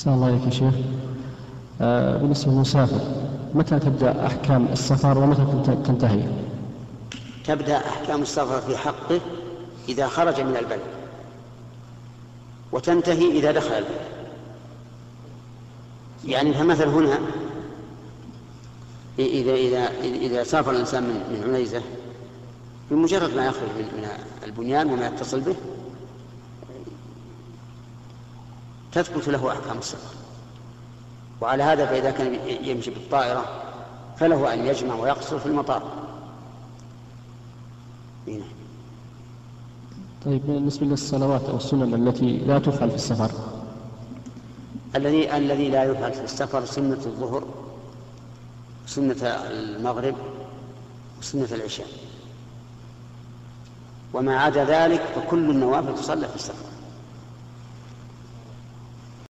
أحسن الله إليك يا شيخ. بالنسبة للمسافر متى تبدأ أحكام السفر ومتى تنتهي؟ تبدأ أحكام السفر في حقه إذا خرج من البلد، وتنتهي إذا دخل البلد. يعني فمثل هنا إذا سافر الإنسان من عنيزة، بمجرد ما يخرج من البنيان وما يتصل به تثبت له أحكام السفر. وعلى هذا فإذا كان يمشي بالطائرة فله أن يجمع ويقصر في المطار. هنا. طيب بالنسبة للصلوات أو السنن التي لا تفعل في السفر؟ الذي لا يفعل في السفر سنة الظهر، سنة المغرب، وسنة العشاء، وما عدا ذلك فكل النوافل تصلى في السفر.